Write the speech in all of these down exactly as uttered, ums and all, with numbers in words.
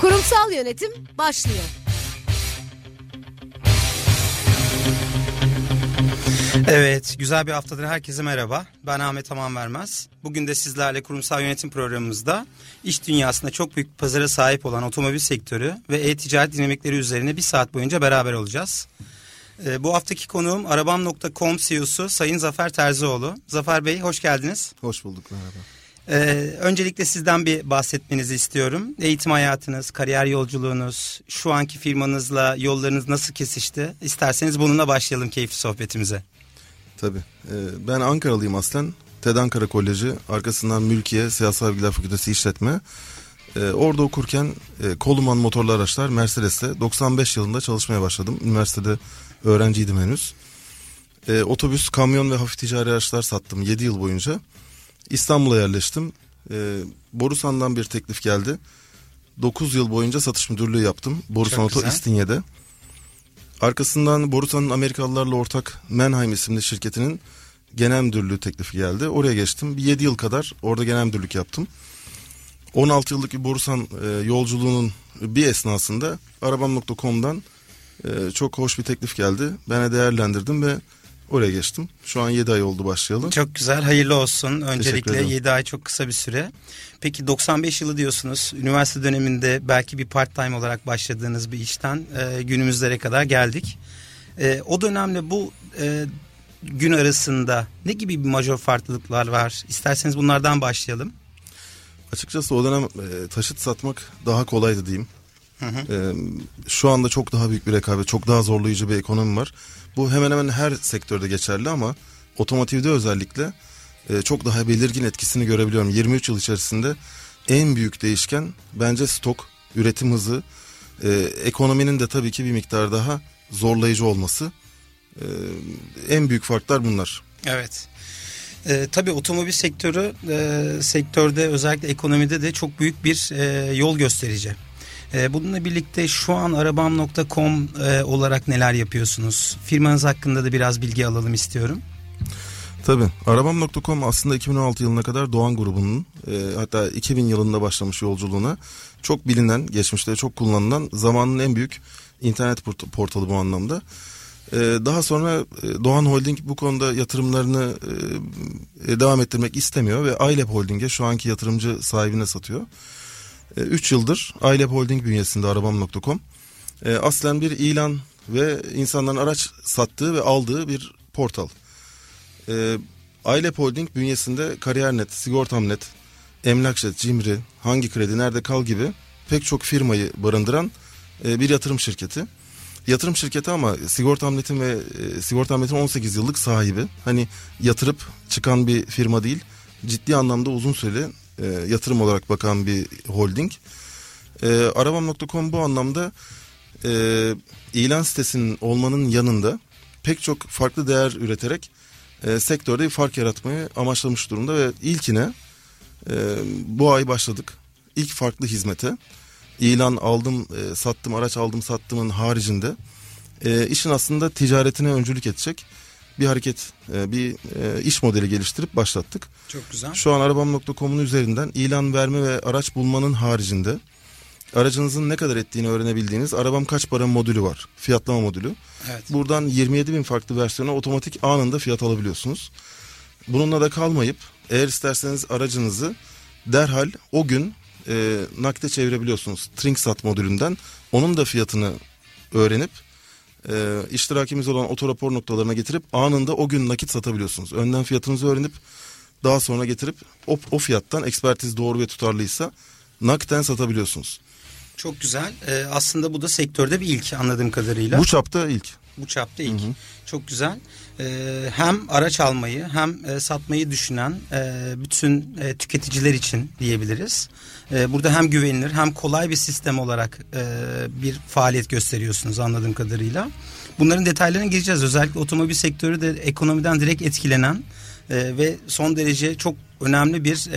Kurumsal yönetim başlıyor. Evet, güzel bir haftadır herkese merhaba. Ben Ahmet Amanvermez. Bugün de sizlerle kurumsal yönetim programımızda iş dünyasında çok büyük bir pazara sahip olan otomobil sektörü ve e-ticaret dinamikleri üzerine bir saat boyunca beraber olacağız. Ee, bu haftaki konuğum Arabam nokta com C E O'su Sayın Zafer Terzioğlu. Zafer Bey, hoş geldiniz. Hoş bulduk, merhaba. Ee, öncelikle sizden bir bahsetmenizi istiyorum. Eğitim hayatınız, kariyer yolculuğunuz, şu anki firmanızla yollarınız nasıl kesişti? İsterseniz bununla başlayalım keyifli sohbetimize. Tabii. Ee, ben Ankaralıyım aslen. TED Ankara Koleji, arkasından Mülkiye Siyasal Bilgiler Fakültesi İşletme. Ee, orada okurken e, Coleman motorlu araçlar Mercedes'te doksan beş yılında çalışmaya başladım. Üniversitede öğrenciydim henüz. Ee, otobüs, kamyon ve hafif ticari araçlar sattım yedi yıl boyunca. İstanbul'a yerleştim. Ee, Borusan'dan bir teklif geldi. dokuz yıl boyunca satış müdürlüğü yaptım. Borusan Auto İstinye'de. Arkasından Borusan'ın Amerikalılarla ortak Manheim isimli şirketinin genel müdürlüğü teklifi geldi. Oraya geçtim. Bir yedi yıl kadar orada genel müdürlük yaptım. on altı yıllık bir Borusan e, yolculuğunun bir esnasında Arabam nokta com'dan e, çok hoş bir teklif geldi. Ben de değerlendirdim ve oraya geçtim. Şu an yedi ay oldu başlayalı. Çok güzel, hayırlı olsun. Öncelikle yedi ay çok kısa bir süre. Peki doksan beş yılı diyorsunuz. Üniversite döneminde belki bir part time olarak başladığınız bir işten e, günümüzlere kadar geldik. E, o dönemle bu e, gün arasında ne gibi bir majör farklılıklar var? İsterseniz bunlardan başlayalım. Açıkçası o dönem e, taşıt satmak daha kolaydı diyeyim. Hı hı. E, şu anda çok daha büyük bir rekabet, çok daha zorlayıcı bir ekonomi var. Bu hemen hemen her sektörde geçerli ama otomotivde özellikle e, çok daha belirgin etkisini görebiliyorum. yirmi üç yıl içerisinde en büyük değişken bence stok, üretim hızı, e, ekonominin de tabii ki bir miktar daha zorlayıcı olması. E, en büyük farklar bunlar. Evet. E, tabii otomobil sektörü e, sektörde özellikle ekonomide de çok büyük bir e, yol gösterici. Bununla birlikte şu an Arabam nokta com olarak neler yapıyorsunuz? Firmanız hakkında da biraz bilgi alalım istiyorum. Tabii. Arabam nokta com aslında iki bin on altı yılına kadar Doğan grubunun hatta iki bin yılında başlamış yolculuğuna çok bilinen, geçmişte çok kullanılan zamanın en büyük internet portalı bu anlamda. Daha sonra Doğan Holding bu konuda yatırımlarını devam ettirmek istemiyor ve iLab Holding'e, şu anki yatırımcı sahibine satıyor. üç yıldır iLab Holding bünyesinde Arabam nokta com e, aslen bir ilan ve insanların araç sattığı ve aldığı bir portal. E, iLab Holding bünyesinde Kariyer nokta net, Sigortam nokta net, Emlakjet, Cimri, Hangi Kredi Nerede Kal gibi pek çok firmayı barındıran e, bir yatırım şirketi. Yatırım şirketi ama Sigortam nokta net'in ve e, Sigortam nokta net'in on sekiz yıllık sahibi. Hani yatırıp çıkan bir firma değil, ciddi anlamda uzun süreli E, yatırım olarak bakan bir holding. E, Arabam nokta com bu anlamda e, ilan sitesinin olmanın yanında pek çok farklı değer üreterek e, sektörde bir fark yaratmayı amaçlamış durumda ve ilkine e, bu ay başladık. İlk farklı hizmete, ilan aldım e, sattım, araç aldım sattımın haricinde e, işin aslında ticaretine öncülük edecek bir hareket, bir iş modeli geliştirip başlattık. Çok güzel. Şu an Arabam nokta com'un üzerinden ilan verme ve araç bulmanın haricinde aracınızın ne kadar ettiğini öğrenebildiğiniz Arabam Kaç Para modülü var. Fiyatlama modülü. Evet. Buradan yirmi yedi bin farklı versiyona otomatik anında fiyat alabiliyorsunuz. Bununla da kalmayıp eğer isterseniz aracınızı derhal o gün e, nakde çevirebiliyorsunuz. Trinksat modülünden onun da fiyatını öğrenip E, iştirakimiz olan otorapor noktalarına getirip anında o gün nakit satabiliyorsunuz. Önden fiyatınızı öğrenip daha sonra getirip o, o fiyattan ekspertiz doğru ve tutarlıysa nakden satabiliyorsunuz. Çok güzel. E, aslında bu da sektörde bir ilk anladığım kadarıyla. Bu çapta ilk. bu çapta ilk. Hı hı. Çok güzel. Hem araç almayı hem satmayı düşünen bütün tüketiciler için diyebiliriz. Burada hem güvenilir hem kolay bir sistem olarak bir faaliyet gösteriyorsunuz anladığım kadarıyla. Bunların detaylarına gireceğiz. Özellikle otomobil sektörü de ekonomiden direkt etkilenen ve son derece çok önemli bir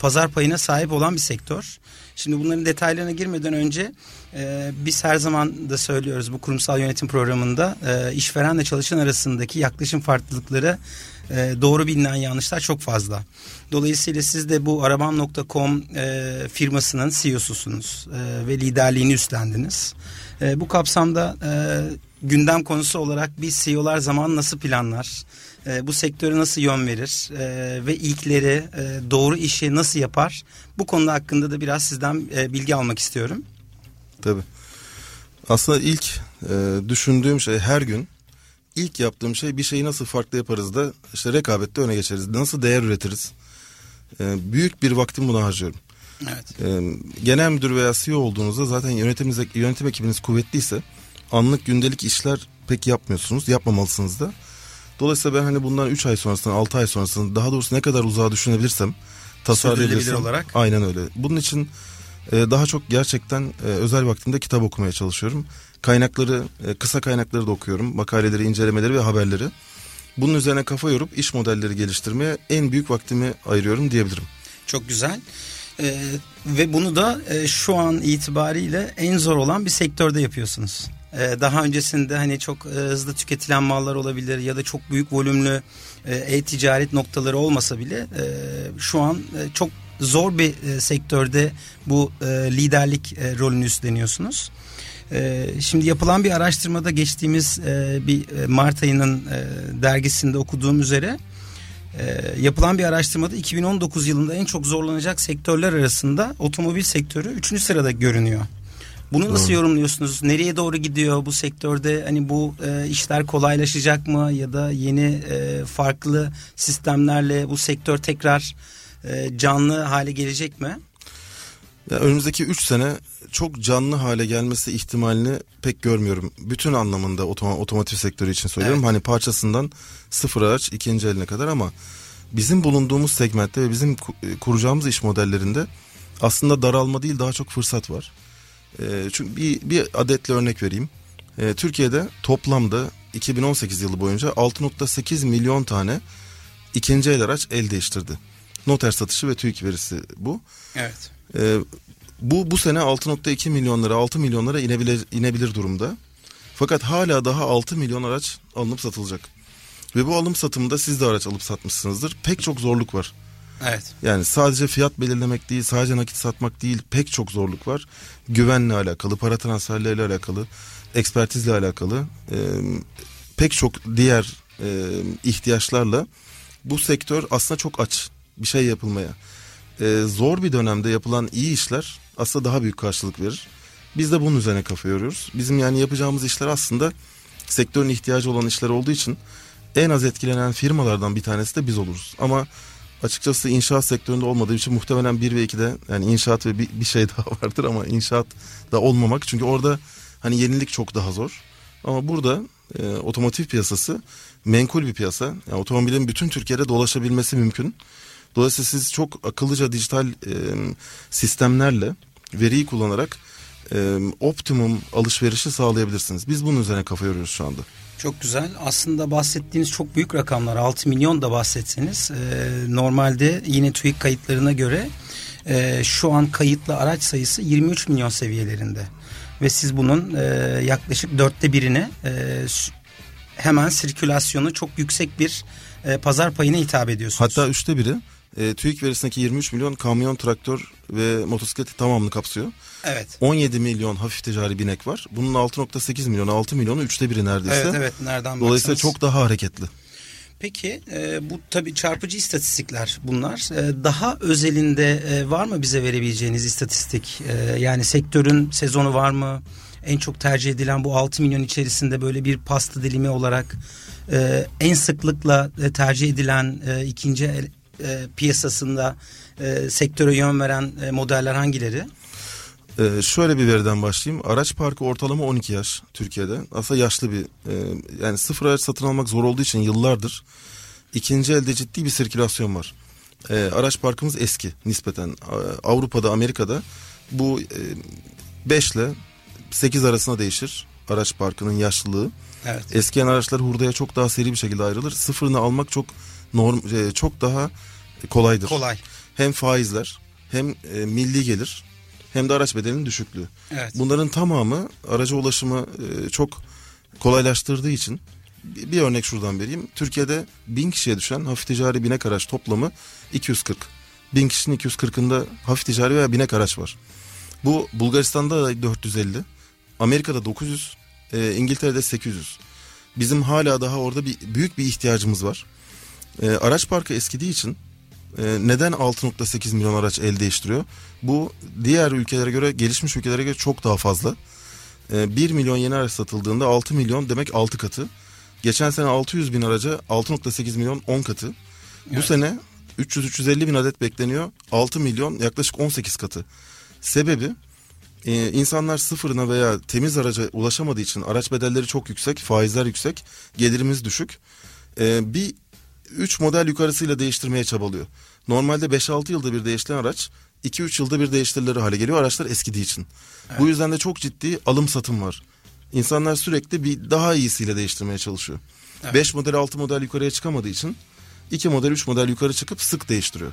pazar payına sahip olan bir sektör. Şimdi bunların detaylarına girmeden önce e, biz her zaman da söylüyoruz bu kurumsal yönetim programında e, işverenle çalışan arasındaki yaklaşım farklılıkları, e, doğru bilinen yanlışlar çok fazla. Dolayısıyla siz de bu Arabam nokta com e, firmasının C E O'susunuz e, ve liderliğini üstlendiniz. E, bu kapsamda e, gündem konusu olarak bir C E O'lar zaman nasıl planlar, bu sektöre nasıl yön verir ve ilkleri, doğru işi nasıl yapar? Bu konuda hakkında da biraz sizden bilgi almak istiyorum. Tabii. Aslında ilk düşündüğüm şey, her gün ilk yaptığım şey bir şeyi nasıl farklı yaparız da işte rekabette öne geçeriz, nasıl değer üretiriz. Büyük bir vaktimi buna harcıyorum. Evet. Genel müdür veya C E O olduğunuzda zaten yönetim ekibiniz kuvvetliyse anlık gündelik işler pek yapmıyorsunuz, yapmamalısınız da. Dolayısıyla ben hani bundan üç ay sonrasında, altı ay sonrasında, daha doğrusu ne kadar uzağa düşünebilirsem, tasarlayabilirsem, olarak. Aynen öyle. Bunun için e, daha çok gerçekten e, özel vaktimde kitap okumaya çalışıyorum. Kaynakları, e, kısa kaynakları da okuyorum. Makaleleri, incelemeleri ve haberleri. Bunun üzerine kafa yorup iş modelleri geliştirmeye en büyük vaktimi ayırıyorum diyebilirim. Çok güzel. E, ve bunu da e, şu an itibariyle en zor olan bir sektörde yapıyorsunuz. Daha öncesinde hani çok hızlı tüketilen mallar olabilir ya da çok büyük volümlü e-ticaret noktaları olmasa bile şu an çok zor bir sektörde bu liderlik rolünü üstleniyorsunuz. Şimdi yapılan bir araştırmada geçtiğimiz bir Mart ayının dergisinde okuduğum üzere yapılan bir araştırmada iki bin on dokuz yılında en çok zorlanacak sektörler arasında otomobil sektörü üçüncü sırada görünüyor. Bunu nasıl yorumluyorsunuz? Nereye doğru gidiyor bu sektörde? Hani bu e, işler kolaylaşacak mı? Ya da yeni e, farklı sistemlerle bu sektör tekrar e, canlı hale gelecek mi? Ya, önümüzdeki üç sene çok canlı hale gelmesi ihtimalini pek görmüyorum. Bütün anlamında otom- otomotiv sektörü için söylüyorum. Evet. Hani parçasından sıfır araç ikinci eline kadar, ama bizim bulunduğumuz segmentte ve bizim kuracağımız iş modellerinde aslında daralma değil, daha çok fırsat var. Çünkü bir, bir adetle örnek vereyim. Ee, Türkiye'de toplamda iki bin on sekiz yılı boyunca altı virgül sekiz milyon tane ikinci el araç el değiştirdi. Noter satışı ve TÜİK verisi bu. Evet. Ee, bu bu sene altı virgül iki milyonlara, altı milyonlara inebilir, inebilir durumda. Fakat hala daha altı milyon araç alınıp satılacak. Ve bu alım satımında siz de araç alıp satmışsınızdır. Pek çok zorluk var. Evet. Yani sadece fiyat belirlemek değil, sadece nakit satmak değil, pek çok zorluk var. Güvenle alakalı, para transferleriyle alakalı, ekspertizle alakalı, e, pek çok diğer e, ihtiyaçlarla bu sektör aslında çok aç bir şey yapılmaya. E, zor bir dönemde yapılan iyi işler aslında daha büyük karşılık verir. Biz de bunun üzerine kafa yoruyoruz. Bizim yani yapacağımız işler aslında sektörün ihtiyacı olan işler olduğu için en az etkilenen firmalardan bir tanesi de biz oluruz. Ama açıkçası inşaat sektöründe olmadığı için muhtemelen bir ve ikide, yani inşaat ve bir, bir şey daha vardır ama inşaat da olmamak. Çünkü orada hani yenilik çok daha zor. Ama burada e, otomotiv piyasası menkul bir piyasa. Yani otomobilin bütün Türkiye'de dolaşabilmesi mümkün. Dolayısıyla siz çok akıllıca dijital e, sistemlerle, veriyi kullanarak e, optimum alışverişi sağlayabilirsiniz. Biz bunun üzerine kafa yoruyoruz şu anda. Çok güzel. Aslında bahsettiğiniz çok büyük rakamlar. altı milyon da bahsetseniz. E, normalde yine TÜİK kayıtlarına göre e, şu an kayıtlı araç sayısı yirmi üç milyon seviyelerinde. Ve siz bunun e, yaklaşık dörtte birini e, hemen sirkülasyonu çok yüksek bir e, pazar payına hitap ediyorsunuz. Hatta üçte biri. E, TÜİK verisindeki yirmi üç milyon kamyon, traktör ve motosikleti tamamını kapsıyor. Evet. on yedi milyon hafif ticari binek var. Bunun altı virgül sekiz milyonu, altı milyonu üçte biri neredeyse. Evet, evet. Nereden Dolayısıyla baksanız. Çok daha hareketli. Peki e, bu tabii çarpıcı istatistikler bunlar. E, daha özelinde e, var mı bize verebileceğiniz istatistik? E, yani sektörün sezonu var mı? En çok tercih edilen bu altı milyon içerisinde böyle bir pasta dilimi olarak e, en sıklıkla tercih edilen e, ikinci el E, piyasasında e, sektöre yön veren e, modeller hangileri? Ee, şöyle bir veriden başlayayım. Araç parkı ortalama on iki yaş Türkiye'de. Aslında yaşlı bir e, yani sıfır araç satın almak zor olduğu için yıllardır ikinci elde ciddi bir sirkülasyon var. Ee, araç parkımız eski nispeten. Ee, Avrupa'da, Amerika'da bu beş ile sekiz arasında değişir araç parkının yaşlılığı. Evet. Eskiyen araçlar hurdaya çok daha seri bir şekilde ayrılır. Sıfırını almak çok norm, e, çok daha kolaydır. Kolay. Hem faizler hem e, milli gelir hem de araç bedelinin düşüklüğü. Evet. Bunların tamamı araca ulaşımı e, çok kolaylaştırdığı için bir örnek şuradan vereyim. Türkiye'de bin kişiye düşen hafif ticari binek araç toplamı iki yüz kırk. Bin kişinin iki yüz kırkında hafif ticari veya binek araç var. Bu Bulgaristan'da da dört yüz elli, Amerika'da dokuz yüz, e, İngiltere'de sekiz yüz. Bizim hala daha orada bir büyük bir ihtiyacımız var. E, araç parkı eskidiği için e, neden altı virgül sekiz milyon araç el değiştiriyor? Bu diğer ülkelere göre, gelişmiş ülkelere göre çok daha fazla. E, bir milyon yeni araç satıldığında altı milyon demek altı katı. Geçen sene altı yüz bin araca altı virgül sekiz milyon on katı. Bu evet. sene üç yüz üç yüz elli bin adet bekleniyor. altı milyon yaklaşık on sekiz katı. Sebebi e, insanlar sıfırına veya temiz araca ulaşamadığı için araç bedelleri çok yüksek, faizler yüksek, gelirimiz düşük. E, bir üç model yukarısıyla değiştirmeye çabalıyor. Normalde beş altı yılda bir değiştirilen araç iki üç yılda bir değiştirilir hale geliyor araçlar eskidiği için. Evet. Bu yüzden de çok ciddi alım satım var. İnsanlar sürekli bir daha iyisiyle değiştirmeye çalışıyor. Evet. beş model altı model yukarıya çıkamadığı için iki model üç model yukarı çıkıp sık değiştiriyor.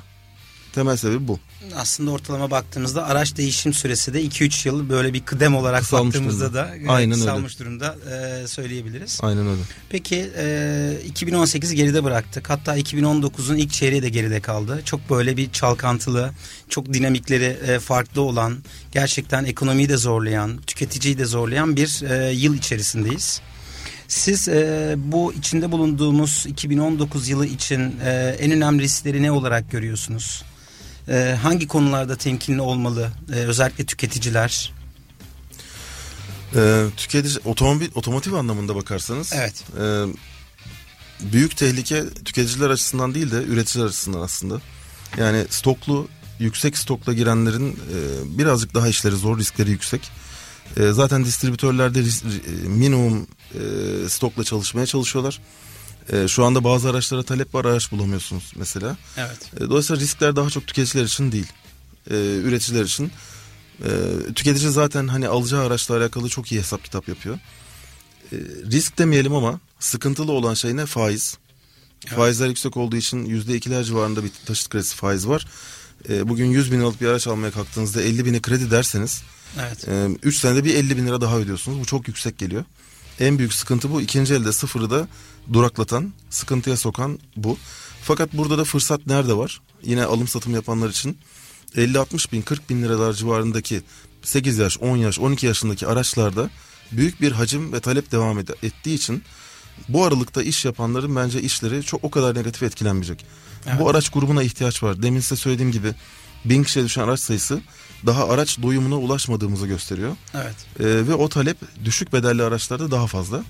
Temel sebebi bu. Aslında ortalama baktığımızda araç değişim süresi de iki üç yıl böyle bir kıdem olarak kısalmış baktığımızda durumda. Da Aynen kısalmış öyle. Durumda e, söyleyebiliriz. Aynen öyle. Peki e, iki bin on sekizi geride bıraktık. Hatta iki bin on dokuzun ilk çeyreği de geride kaldı. Çok böyle bir çalkantılı, çok dinamikleri e, farklı olan, gerçekten ekonomiyi de zorlayan, tüketiciyi de zorlayan bir e, yıl içerisindeyiz. Siz e, bu içinde bulunduğumuz iki bin on dokuz yılı için e, en önemli riskleri ne olarak görüyorsunuz? Ee, hangi konularda temkinli olmalı? Ee, özellikle tüketiciler. Ee, tüketici otomobil otomotiv anlamında bakarsanız, evet. E, büyük tehlike tüketiciler açısından değil de üreticiler açısından aslında. Yani stoklu, yüksek stokla girenlerin e, birazcık daha işleri zor, riskleri yüksek. E, zaten distribütörler de risk, e, minimum e, stokla çalışmaya çalışıyorlar. Ee, şu anda bazı araçlara talep var, araç bulamıyorsunuz mesela. Evet. Ee, dolayısıyla riskler daha çok tüketiciler için değil, ee, üreticiler için. Ee, tüketici zaten hani alacağı araçla alakalı çok iyi hesap kitap yapıyor. Ee, risk demeyelim ama sıkıntılı olan şey ne? Faiz. Evet. Faizler yüksek olduğu için yüzde ikiler civarında bir taşıt kredisi faiz var. Ee, bugün yüz bin liralık bir araç almaya kalktığınızda elli bini kredi derseniz, evet. e, üç senede bir elli bin lira daha ödüyorsunuz. Bu çok yüksek geliyor. En büyük sıkıntı bu. İkinci elde sıfırı da duraklatan, sıkıntıya sokan bu. Fakat burada da fırsat nerede var? Yine alım satım yapanlar için elli altmış bin, kırk bin liralar civarındaki sekiz yaş, on yaş, on iki yaşındaki araçlarda büyük bir hacim ve talep devam ed- ettiği için bu aralıkta iş yapanların bence işleri çok o kadar negatif etkilenmeyecek. Evet. Bu araç grubuna ihtiyaç var. Demin size söylediğim gibi bin kişiye düşen araç sayısı daha araç doyumuna ulaşmadığımızı gösteriyor. Evet. Ee, ve o talep düşük bedelli araçlarda daha fazla.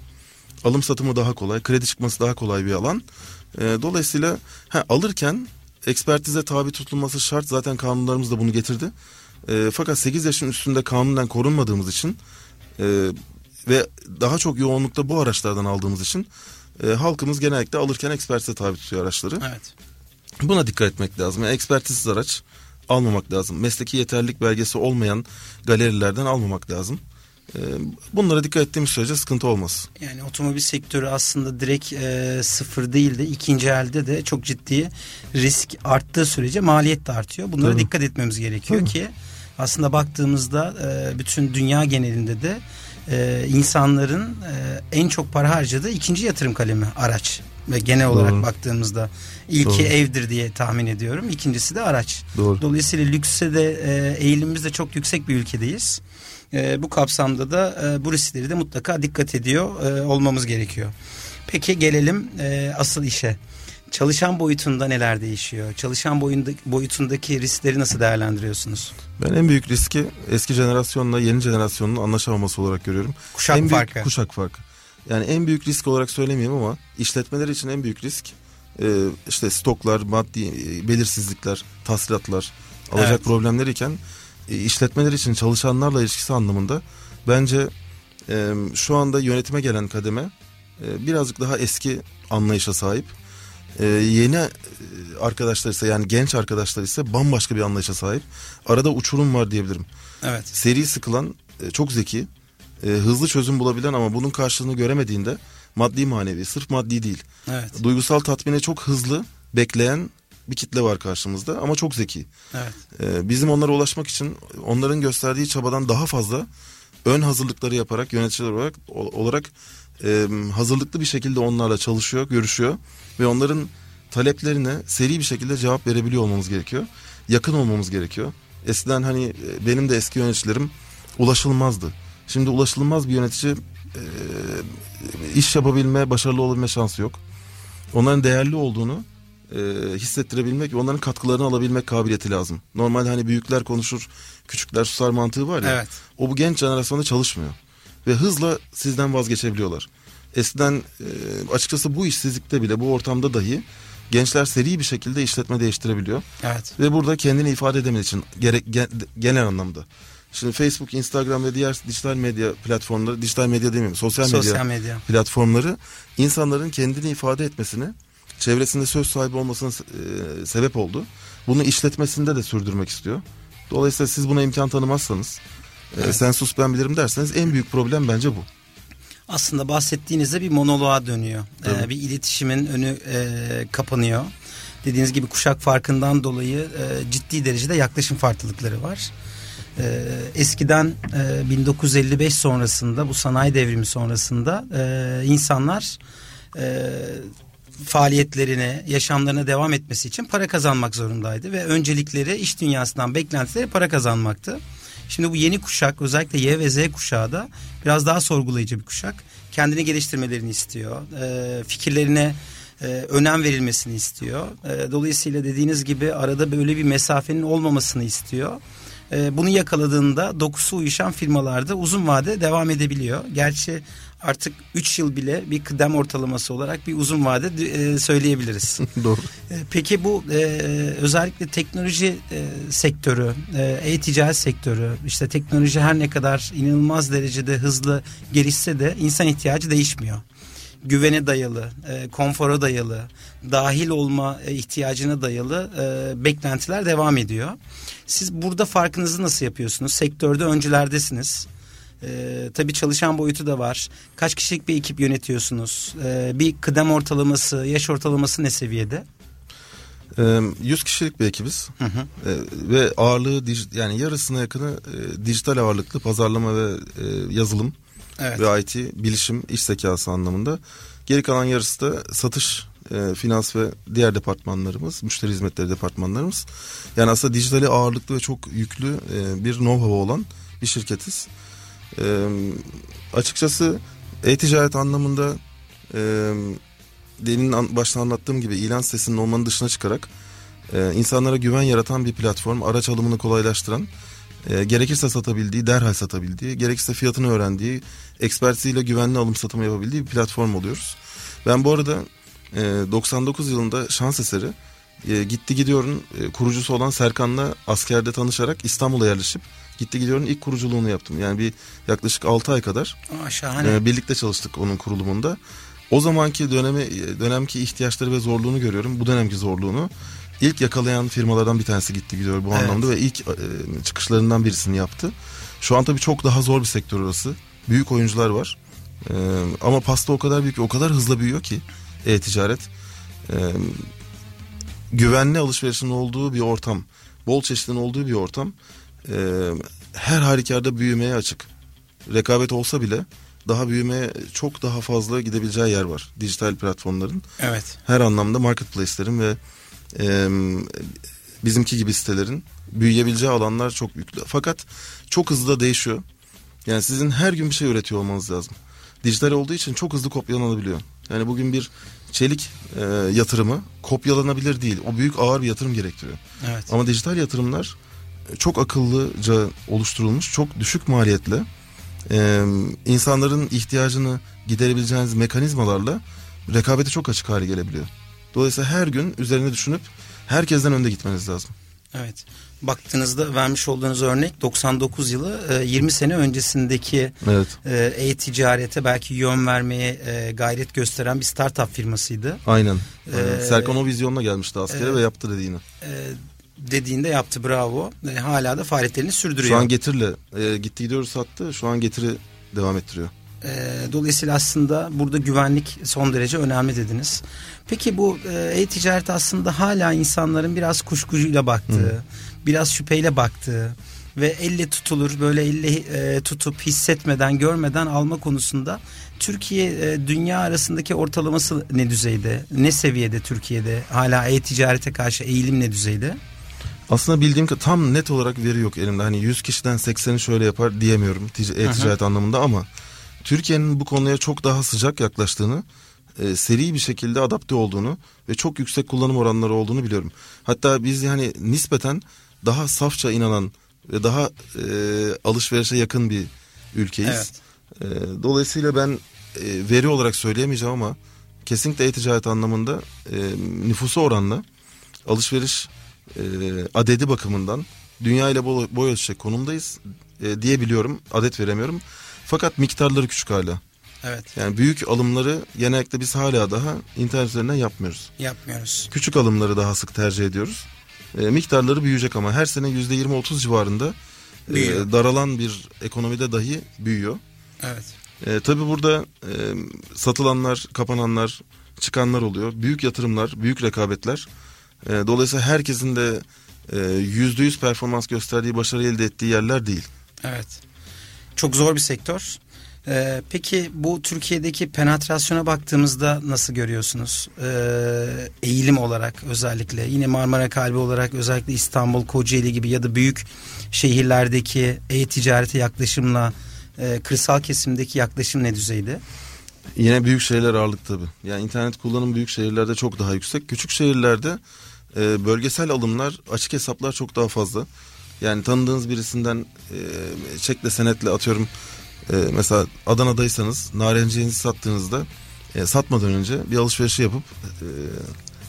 Alım satımı daha kolay, kredi çıkması daha kolay bir alan. Ee, dolayısıyla ha, alırken ekspertize tabi tutulması şart. Zaten kanunlarımız da bunu getirdi. Ee, fakat sekiz yaşın üstünde kanunen korunmadığımız için e, ve daha çok yoğunlukta bu araçlardan aldığımız için e, halkımız genellikle alırken ekspertize tabi tutuyor araçları. Evet. Buna dikkat etmek lazım. Yani ekspertizsiz araç almamak lazım. Mesleki yeterlilik belgesi olmayan galerilerden almamak lazım. Bunlara dikkat ettiğimiz sürece sıkıntı olmaz. Yani otomobil sektörü aslında direkt e, sıfır değil de ikinci elde de çok ciddi risk arttığı sürece maliyet de artıyor. Bunlara Tabii. dikkat etmemiz gerekiyor Tabii. ki aslında baktığımızda e, bütün dünya genelinde de e, insanların e, en çok para harcadığı ikinci yatırım kalemi araç. Ve genel olarak Doğru. baktığımızda ilki Doğru. evdir diye tahmin ediyorum. İkincisi de araç. Doğru. Dolayısıyla lükse de eğilimimiz de çok yüksek bir ülkedeyiz. E, bu kapsamda da e, bu riskleri de mutlaka dikkat ediyor e, olmamız gerekiyor. Peki gelelim e, asıl işe. Çalışan boyutunda neler değişiyor? Çalışan boyutundaki riskleri nasıl değerlendiriyorsunuz? Ben en büyük riski eski jenerasyonla yeni jenerasyonun anlaşamaması olarak görüyorum. Kuşak en farkı. Kuşak farkı. Yani en büyük risk olarak söylemeyeyim ama işletmeler için en büyük risk e, işte stoklar, maddi belirsizlikler, tahsilatlar, alacak evet. problemleri iken işletmeler için çalışanlarla ilişkisi anlamında bence e, şu anda yönetime gelen kademe e, birazcık daha eski anlayışa sahip. E, yeni arkadaşlar ise, yani genç arkadaşlar ise bambaşka bir anlayışa sahip. Arada uçurum var diyebilirim. Evet. Seri sıkılan, e, çok zeki, e, hızlı çözüm bulabilen ama bunun karşılığını göremediğinde maddi manevi, sırf maddi değil. Evet. Duygusal tatmine çok hızlı bekleyen bir kitle var karşımızda ama çok zeki. Evet. Ee, bizim onlara ulaşmak için onların gösterdiği çabadan daha fazla ön hazırlıkları yaparak, yöneticiler olarak olarak e, hazırlıklı bir şekilde onlarla çalışıyor, görüşüyor ve onların taleplerine seri bir şekilde cevap verebiliyor olmamız gerekiyor. Yakın olmamız gerekiyor. Eskiden hani benim de eski yöneticilerim ulaşılmazdı. Şimdi ulaşılmaz bir yönetici e, iş yapabilme, başarılı olabilme şansı yok. Onların değerli olduğunu E, hissettirebilmek ve onların katkılarını alabilmek kabiliyeti lazım. Normalde hani büyükler konuşur, küçükler susar mantığı var ya. Evet. O bu genç jenerasyonda çalışmıyor. Ve hızla sizden vazgeçebiliyorlar. Eskiden e, açıkçası bu işsizlikte bile, bu ortamda dahi gençler seri bir şekilde işletme değiştirebiliyor. Evet. Ve burada kendini ifade edemek için gerek, gen, genel anlamda. Şimdi Facebook, Instagram ve diğer dijital medya platformları, dijital medya demeyeyim, sosyal medya, sosyal medya platformları insanların kendini ifade etmesini, çevresinde söz sahibi olmasına e, sebep oldu. Bunu işletmesinde de sürdürmek istiyor. Dolayısıyla siz buna imkan tanımazsanız, evet. e, sen sus ben bilirim derseniz en büyük problem bence bu. Aslında bahsettiğinizde bir monoloğa dönüyor. Evet. Ee, bir iletişimin önü e, kapanıyor. Dediğiniz gibi kuşak farkından dolayı e, ciddi derecede yaklaşım farklılıkları var. E, eskiden e, bin dokuz yüz elli beş sonrasında, bu sanayi devrimi sonrasında e, insanlar... E, faaliyetlerine, yaşamlarına devam etmesi için para kazanmak zorundaydı ve öncelikleri iş dünyasından beklentileri para kazanmaktı. Şimdi bu yeni kuşak, özellikle Y ve Z kuşağı da biraz daha sorgulayıcı bir kuşak. Kendini geliştirmelerini istiyor, e, fikirlerine e, önem verilmesini istiyor. E, dolayısıyla dediğiniz gibi arada böyle bir mesafenin olmamasını istiyor. E, bunu yakaladığında dokusu uyuşan firmalarda uzun vade devam edebiliyor. Gerçi artık üç yıl bile bir kıdem ortalaması olarak bir uzun vade söyleyebiliriz. Doğru. Peki bu özellikle teknoloji sektörü, e-ticaret sektörü, işte teknoloji her ne kadar inanılmaz derecede hızlı gelişse de insan ihtiyacı değişmiyor. Güvene dayalı, konfora dayalı, dahil olma ihtiyacına dayalı beklentiler devam ediyor. Siz burada farkınızı nasıl yapıyorsunuz? Sektörde öncülerdesiniz. Ee, tabii çalışan boyutu da var. Kaç kişilik bir ekip yönetiyorsunuz? Ee, bir kıdem ortalaması, yaş ortalaması ne seviyede? Ee, yüz kişilik bir ekibiz. Hı hı. Ee, ve ağırlığı, yani yarısına yakını e, dijital ağırlıklı pazarlama ve e, yazılım, evet. ve I T, bilişim, iş zekası anlamında. Geri kalan yarısı da satış, e, finans ve diğer departmanlarımız, müşteri hizmetleri departmanlarımız. Yani aslında dijitali ağırlıklı ve çok yüklü e, bir know-how olan bir şirketiz. Ee, açıkçası e-ticaret anlamında e, demin an, başta anlattığım gibi ilan sitesinin olmanın dışına çıkarak e, insanlara güven yaratan bir platform, araç alımını kolaylaştıran, e, gerekirse satabildiği, derhal satabildiği, gerekirse fiyatını öğrendiği, ekspertiziyle güvenli alım satım yapabildiği bir platform oluyoruz. Ben bu arada e, doksan dokuz yılında şans eseri e, Gittigidiyor'un e, kurucusu olan Serkan'la askerde tanışarak İstanbul'a yerleşip Gittigidiyor'un ilk kuruculuğunu yaptım. Yani bir yaklaşık altı ay kadar e, birlikte çalıştık onun kurulumunda. O zamanki dönemi, dönemki ihtiyaçları ve zorluğunu görüyorum. Bu dönemki zorluğunu ilk yakalayan firmalardan bir tanesi Gittigidiyor bu, evet. anlamda ve ilk e, çıkışlarından birisini yaptı. Şu an tabii çok daha zor bir sektör orası. Büyük oyuncular var. E, ama pasta o kadar büyük, o kadar hızlı büyüyor ki e-ticaret. E, güvenli alışverişin olduğu bir ortam, bol çeşitliliğin olduğu bir ortam. Ee, her halükarda büyümeye açık. Rekabet olsa bile daha büyümeye, çok daha fazla gidebileceği yer var dijital platformların. Evet. Her anlamda marketplace'lerin ve e, bizimki gibi sitelerin büyüyebileceği alanlar çok yüklü. Fakat çok hızlı da değişiyor. Yani sizin her gün bir şey üretiyor olmanız lazım. Dijital olduğu için çok hızlı kopyalanabiliyor. Yani bugün bir çelik e, yatırımı kopyalanabilir değil. O büyük, ağır bir yatırım gerektiriyor. Evet. Ama dijital yatırımlar çok akıllıca oluşturulmuş, çok düşük maliyetle e, insanların ihtiyacını giderebileceğiniz mekanizmalarla rekabete çok açık hale gelebiliyor. Dolayısıyla her gün üzerine düşünüp herkesten önde gitmeniz lazım. Evet. Baktığınızda vermiş olduğunuz örnek doksan dokuz yılı, yirmi sene öncesindeki evet. e-ticarete belki yön vermeye gayret gösteren bir startup firmasıydı. Aynen. Ee, Serkan o vizyonla gelmişti askere e- ve yaptı dediğini. E- dediğinde yaptı, bravo. E- hala da faaliyetlerini sürdürüyor. Şu an Getir'le e- Gittigidiyor sattı. Şu an Getir'i devam ettiriyor. Dolayısıyla aslında burada güvenlik son derece önemli dediniz. Peki bu e-ticaret aslında hala insanların biraz kuşkucuyla baktığı, hı, biraz şüpheyle baktığı ve elle tutulur, böyle elle e, tutup hissetmeden, görmeden alma konusunda Türkiye e, dünya arasındaki ortalaması ne düzeyde, ne seviyede Türkiye'de? Hala e-ticarete karşı eğilim ne düzeyde? Aslında bildiğim ki tam net olarak veri yok elimde. Hani yüz kişiden sekseni şöyle yapar diyemiyorum e-ticaret hı hı. anlamında ama Türkiye'nin bu konuya çok daha sıcak yaklaştığını, e, seri bir şekilde adapte olduğunu ve çok yüksek kullanım oranları olduğunu biliyorum. Hatta biz hani nispeten daha safça inanan ve daha e, alışverişe yakın bir ülkeyiz. Evet. E, dolayısıyla ben e, veri olarak söyleyemeyeceğim ama kesinlikle e-ticaret anlamında e, nüfusu oranla alışveriş e, adedi bakımından dünya ile boy, boy ölçecek konumdayız e, diyebiliyorum. Adet veremiyorum. Fakat miktarları küçük hala. Evet. Yani büyük alımları genellikle biz hala daha internet üzerinden yapmıyoruz. Yapmıyoruz. Küçük alımları daha sık tercih ediyoruz. E, miktarları büyüyecek ama her sene yüzde yirmi otuz civarında e, daralan bir ekonomide dahi büyüyor. Evet. E, tabii burada e, satılanlar, kapananlar, çıkanlar oluyor. Büyük yatırımlar, büyük rekabetler. E, dolayısıyla herkesin de e, yüzde yüz performans gösterdiği, başarı elde ettiği yerler değil. Evet. Çok zor bir sektör. Ee, peki bu Türkiye'deki penetrasyona baktığımızda nasıl görüyorsunuz? Ee, eğilim olarak özellikle yine Marmara Kalbi olarak özellikle İstanbul, Kocaeli gibi ya da büyük şehirlerdeki e-ticarete yaklaşımla e, kırsal kesimdeki yaklaşım ne düzeyde? Yine büyük şehirler ağırlık tabii. Yani internet kullanım büyük şehirlerde çok daha yüksek. Küçük şehirlerde e, bölgesel alımlar, açık hesaplar çok daha fazla. Yani tanıdığınız birisinden e, çekle senetle atıyorum e, mesela Adana'daysanız narenciğinizi sattığınızda e, satmadan önce bir alışverişi yapıp e,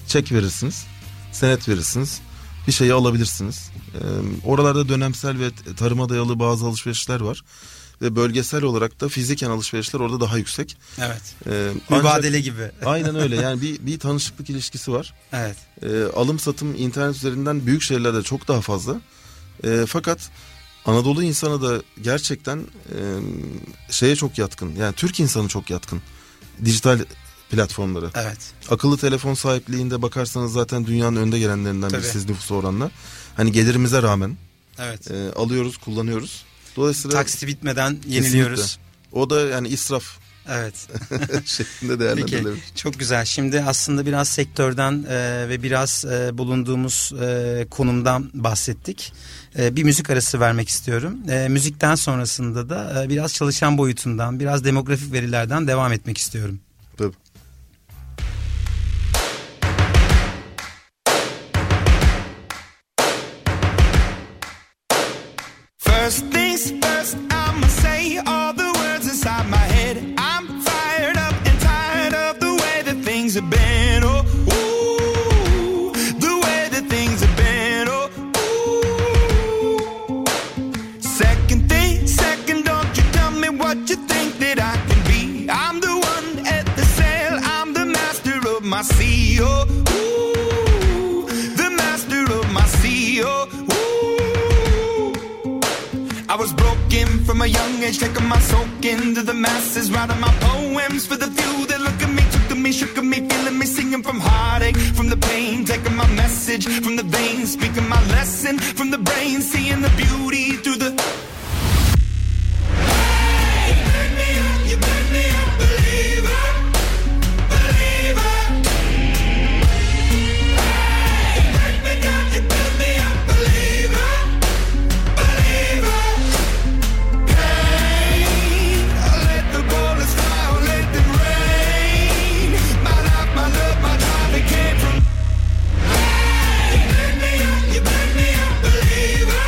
çek verirsiniz, senet verirsiniz, bir şeyi alabilirsiniz. E, oralarda dönemsel ve tarıma dayalı bazı alışverişler var ve bölgesel olarak da fiziken alışverişler orada daha yüksek. Evet. E, Mübadele ancak, gibi. Aynen öyle. Yani bir bir tanışıklık ilişkisi var. Evet. E, alım satım internet üzerinden büyük şehirlerde çok daha fazla. E, fakat Anadolu insanı da gerçekten e, şeye çok yatkın. Yani Türk insanı çok yatkın. Dijital platformlara. Evet. Akıllı telefon sahipliğinde bakarsanız zaten dünyanın önde gelenlerinden birisiz nüfusu oranla. Hani gelirimize rağmen evet. e, alıyoruz, kullanıyoruz. Dolayısıyla taksiti bitmeden yeniliyoruz. Kesinlikle. O da yani israf. Evet. şeklinde değerlendirilir. Çok güzel. Şimdi aslında biraz sektörden e, ve biraz e, bulunduğumuz e, konumdan bahsettik. E, bir müzik arası vermek istiyorum. E, müzikten sonrasında da e, biraz çalışan boyutundan, biraz demografik verilerden devam etmek istiyorum. Tabii. First things first, I'ma say all the words inside my head. Have been, oh, ooh, the way that things have been, oh, ooh. Second thing, second, don't you tell me what you think that I can be. I'm the one at the sail, I'm the master of my sea, oh, ooh, the master of my sea, oh, ooh. I was broken from a young age, taking my soak into the masses, writing my poems for the few that look at me. Me, shook me, feeling me, singing from heartache, from the pain, taking my message from the veins, speaking my lesson from the brain, seeing the beauty through the. Hey, you pick me up, you pick me up, believer, believer. Hey, you pick me up, you pick me up, believer, believer. Pain, I'll let the bullets fly, I'll let them rain. You burn me up, believer,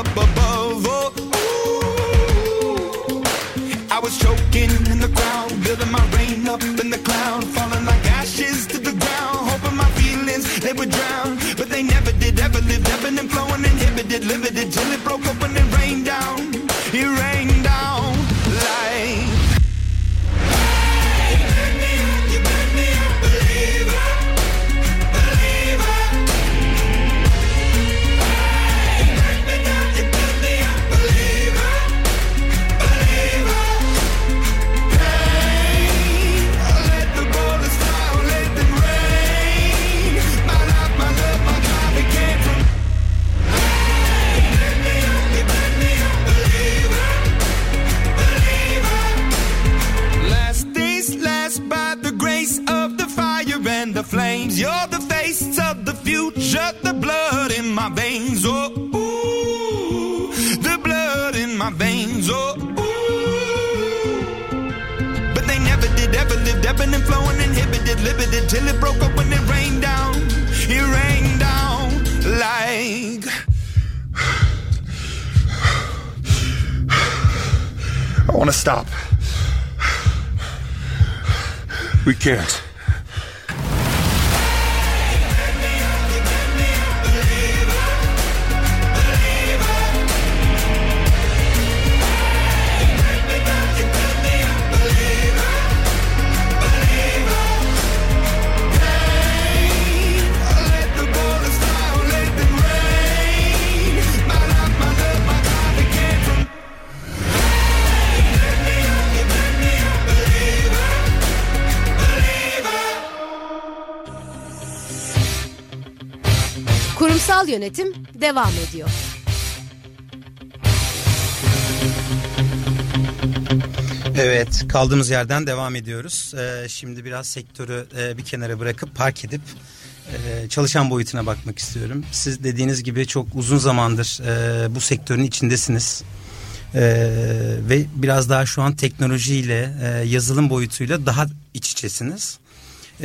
up above. Oh, ooh, I was choking in the crowd, building my rain up in the cloud, falling like ashes to the ground, hoping my feelings they would drown, but they never did. Ever lived, ebbing and flowing, inhibited, limited, till it broke open and rained down. It rained down like. The flames, you're the face of the future, the blood in my veins, oh, ooh, the blood in my veins, oh, ooh. But they never did, ever lived, ebbing and flowing, inhibited, limited, till it broke up when it rained down, it rained down like. I want to stop. We can't. Kurumsal yönetim devam ediyor. Evet, kaldığımız yerden devam ediyoruz. Ee, şimdi biraz sektörü e, bir kenara bırakıp park edip e, çalışan boyutuna bakmak istiyorum. Siz dediğiniz gibi çok uzun zamandır e, bu sektörün içindesiniz. E, ve biraz daha şu an teknolojiyle, e, yazılım boyutuyla daha iç içesiniz.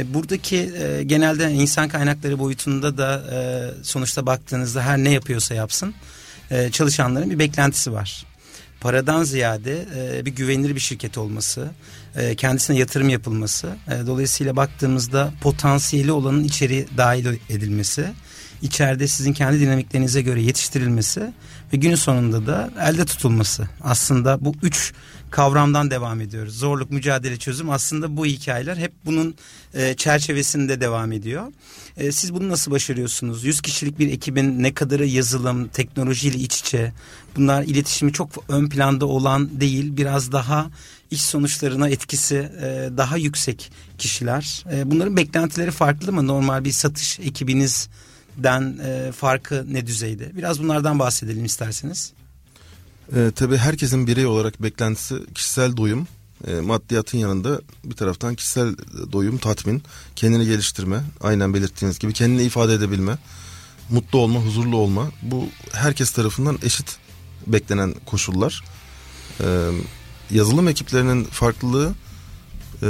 Buradaki e, genelde insan kaynakları boyutunda da e, sonuçta baktığınızda her ne yapıyorsa yapsın e, çalışanların bir beklentisi var. Paradan ziyade e, bir güvenilir bir şirket olması, e, kendisine yatırım yapılması, e, dolayısıyla baktığımızda potansiyeli olanın içeri dahil edilmesi, içeride sizin kendi dinamiklerinize göre yetiştirilmesi ve günün sonunda da elde tutulması. Aslında bu üç kavramdan devam ediyoruz. Zorluk, mücadele, çözüm. Aslında bu hikayeler hep bunun çerçevesinde devam ediyor. Siz bunu nasıl başarıyorsunuz? yüz kişilik bir ekibin ne kadarı yazılım, teknolojiyle iç içe, bunlar iletişimi çok ön planda olan değil, biraz daha iş sonuçlarına etkisi daha yüksek kişiler. Bunların beklentileri farklı mı? Normal bir satış ekibinizden farkı ne düzeyde? Biraz bunlardan bahsedelim isterseniz. E, tabii herkesin birey olarak beklentisi kişisel doyum, e, maddiyatın yanında bir taraftan kişisel doyum, tatmin, kendini geliştirme, aynen belirttiğiniz gibi kendini ifade edebilme, mutlu olma, huzurlu olma, bu herkes tarafından eşit beklenen koşullar. E, yazılım ekiplerinin farklılığı e,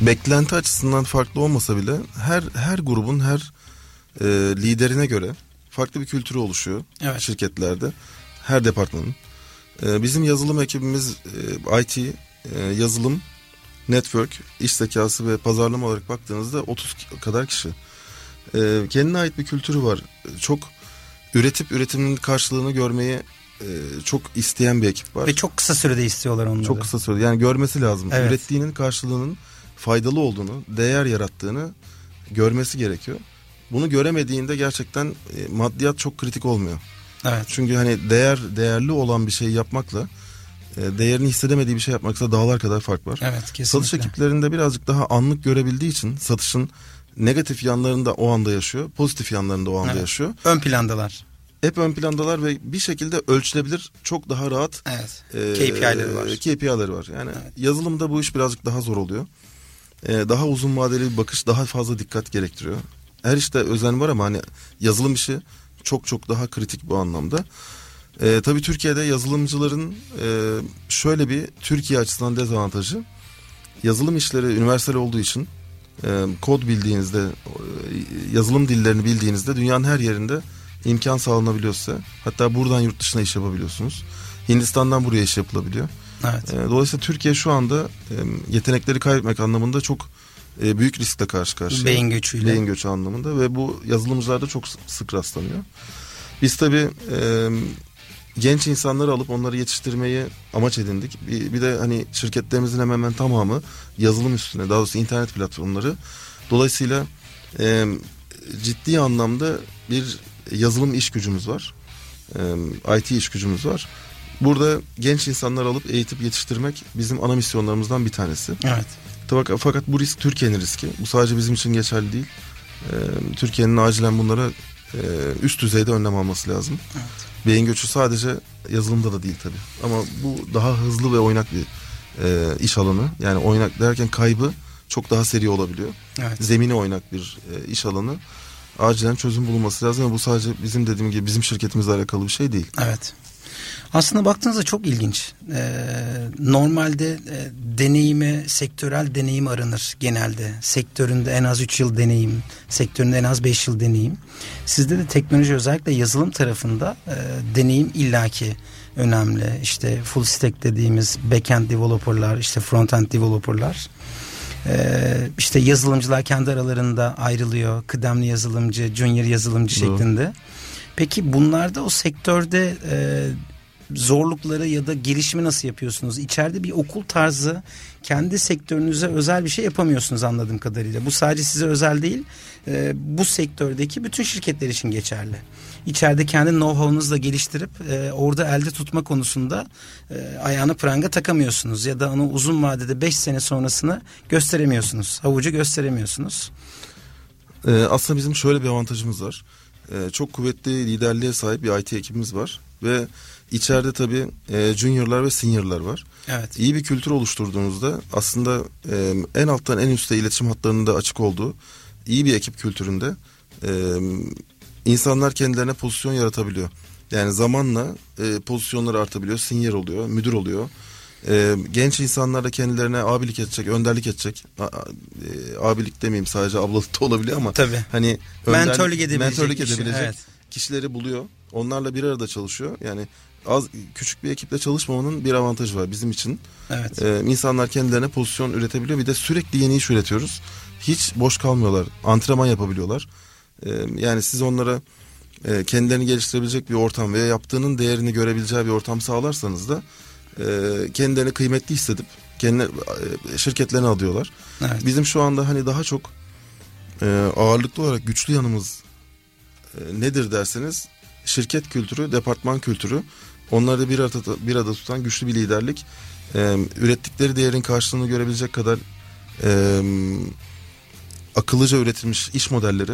beklenti açısından farklı olmasa bile her her grubun her e, liderine göre farklı bir kültürü oluşuyor, evet, şirketlerde, her departmanın. Ee, bizim yazılım ekibimiz e, I T, e, yazılım, network, iş zekası ve pazarlama olarak baktığınızda otuz kadar kişi. E, kendine ait bir kültürü var. Çok üretip üretimin karşılığını görmeyi e, çok isteyen bir ekip var. Ve çok kısa sürede istiyorlar onları. Çok kısa sürede, yani görmesi lazım. Evet. Ürettiğinin karşılığının faydalı olduğunu, değer yarattığını görmesi gerekiyor. Bunu göremediğinde gerçekten e, maddiyat çok kritik olmuyor. Evet. Çünkü hani değer değerli olan bir şey yapmakla e, değerini hissedemediği bir şey yapmakla dağlar kadar fark var. Evet, kesinlikle. Satış ekiplerinde birazcık daha anlık görebildiği için satışın negatif yanlarını da o anda yaşıyor, pozitif yanlarını da o anda, evet, yaşıyor. Ön plandalar. Hep ön plandalar ve bir şekilde ölçülebilir, çok daha rahat. Evet. E, K P I'leri var. K P I'leri var. Yani evet, yazılımda bu iş birazcık daha zor oluyor. E, daha uzun vadeli bir bakış, daha fazla dikkat gerektiriyor. Her işte özen var ama hani yazılım işi çok çok daha kritik bu anlamda. Ee, tabii Türkiye'de yazılımcıların e, şöyle bir Türkiye açısından dezavantajı. Yazılım işleri üniversal olduğu için e, kod bildiğinizde, e, yazılım dillerini bildiğinizde dünyanın her yerinde imkan sağlanabiliyorsa, hatta buradan yurt dışına iş yapabiliyorsunuz. Hindistan'dan buraya iş yapılabiliyor. Evet. Dolayısıyla Türkiye şu anda yetenekleri kaybetmek anlamında çok büyük riskle karşı karşıya. Beyin göçüyle. Beyin göçü anlamında ve bu yazılımcılarda çok sık rastlanıyor. Biz tabii e, genç insanları alıp onları yetiştirmeyi amaç edindik. Bir, bir de hani şirketlerimizin hemen hemen tamamı yazılım üstüne, daha doğrusu internet platformları. Dolayısıyla e, ciddi anlamda bir yazılım iş gücümüz var. E, I T iş gücümüz var. Burada genç insanları alıp eğitip yetiştirmek bizim ana misyonlarımızdan bir tanesi. Evet. Tabii, fakat bu risk Türkiye'nin riski. Bu sadece bizim için geçerli değil. E, Türkiye'nin acilen bunlara üst düzeyde önlem alması lazım. Evet. Beyin göçü sadece yazılımda da değil tabii. Ama bu daha hızlı ve oynak bir e, iş alanı. Yani oynak derken kaybı çok daha seri olabiliyor. Evet. Zemini oynak bir e, iş alanı. Acilen çözüm bulunması lazım. Ama bu sadece bizim dediğim gibi bizim şirketimizle alakalı bir şey değil. Evet. Aslında baktığınızda çok ilginç. Ee, normalde e, deneyimi, sektörel deneyim aranır genelde. Sektöründe en az üç yıl deneyim, sektöründe en az beş yıl deneyim. Sizde de teknoloji, özellikle yazılım tarafında e, deneyim illaki önemli. İşte full stack dediğimiz backend developerlar, işte frontend developerlar. Ee, işte yazılımcılar kendi aralarında ayrılıyor. Kıdemli yazılımcı, junior yazılımcı şeklinde. Evet. Peki bunlarda o sektörde e, zorlukları ya da gelişimi nasıl yapıyorsunuz? İçeride bir okul tarzı, kendi sektörünüze özel bir şey yapamıyorsunuz anladığım kadarıyla. Bu sadece size özel değil, e, bu sektördeki bütün şirketler için geçerli. İçeride kendi know-how'unuzla geliştirip e, orada elde tutma konusunda e, ayağını pranga takamıyorsunuz. Ya da onu uzun vadede beş sene sonrasını gösteremiyorsunuz, havucu gösteremiyorsunuz. E, aslında bizim şöyle bir avantajımız var. Çok kuvvetli liderliğe sahip bir I T ekibimiz var ve içeride tabii juniorlar ve seniorlar var. Evet. İyi bir kültür oluşturduğunuzda aslında en alttan en üste iletişim hatlarının da açık olduğu iyi bir ekip kültüründe insanlar kendilerine pozisyon yaratabiliyor. Yani zamanla pozisyonları artabiliyor, senior oluyor, müdür oluyor. Genç insanlar da kendilerine abilik edecek, önderlik edecek. Abilik demeyeyim, sadece ablalık da olabiliyor ama tabii. Hani önder, mentörlük edebilecek, mentörlük edebilecek kişi, evet. Kişileri buluyor. Onlarla bir arada çalışıyor. Yani az küçük bir ekiple çalışmamanın bir avantajı var bizim için. Evet. Ee, insanlar kendilerine pozisyon üretebiliyor. Bir de sürekli yeni iş üretiyoruz. Hiç boş kalmıyorlar. Antrenman yapabiliyorlar. Ee, yani siz onlara e, kendilerini geliştirebilecek bir ortam veya yaptığının değerini görebileceği bir ortam sağlarsanız da kendilerini kıymetli hissedip kendi şirketlerine alıyorlar. Evet. Bizim şu anda hani daha çok ağırlıklı olarak güçlü yanımız nedir derseniz, şirket kültürü, departman kültürü, onları bir arada bir arada tutan güçlü bir liderlik, ürettikleri değerin karşılığını görebilecek kadar akıllıca üretilmiş iş modelleri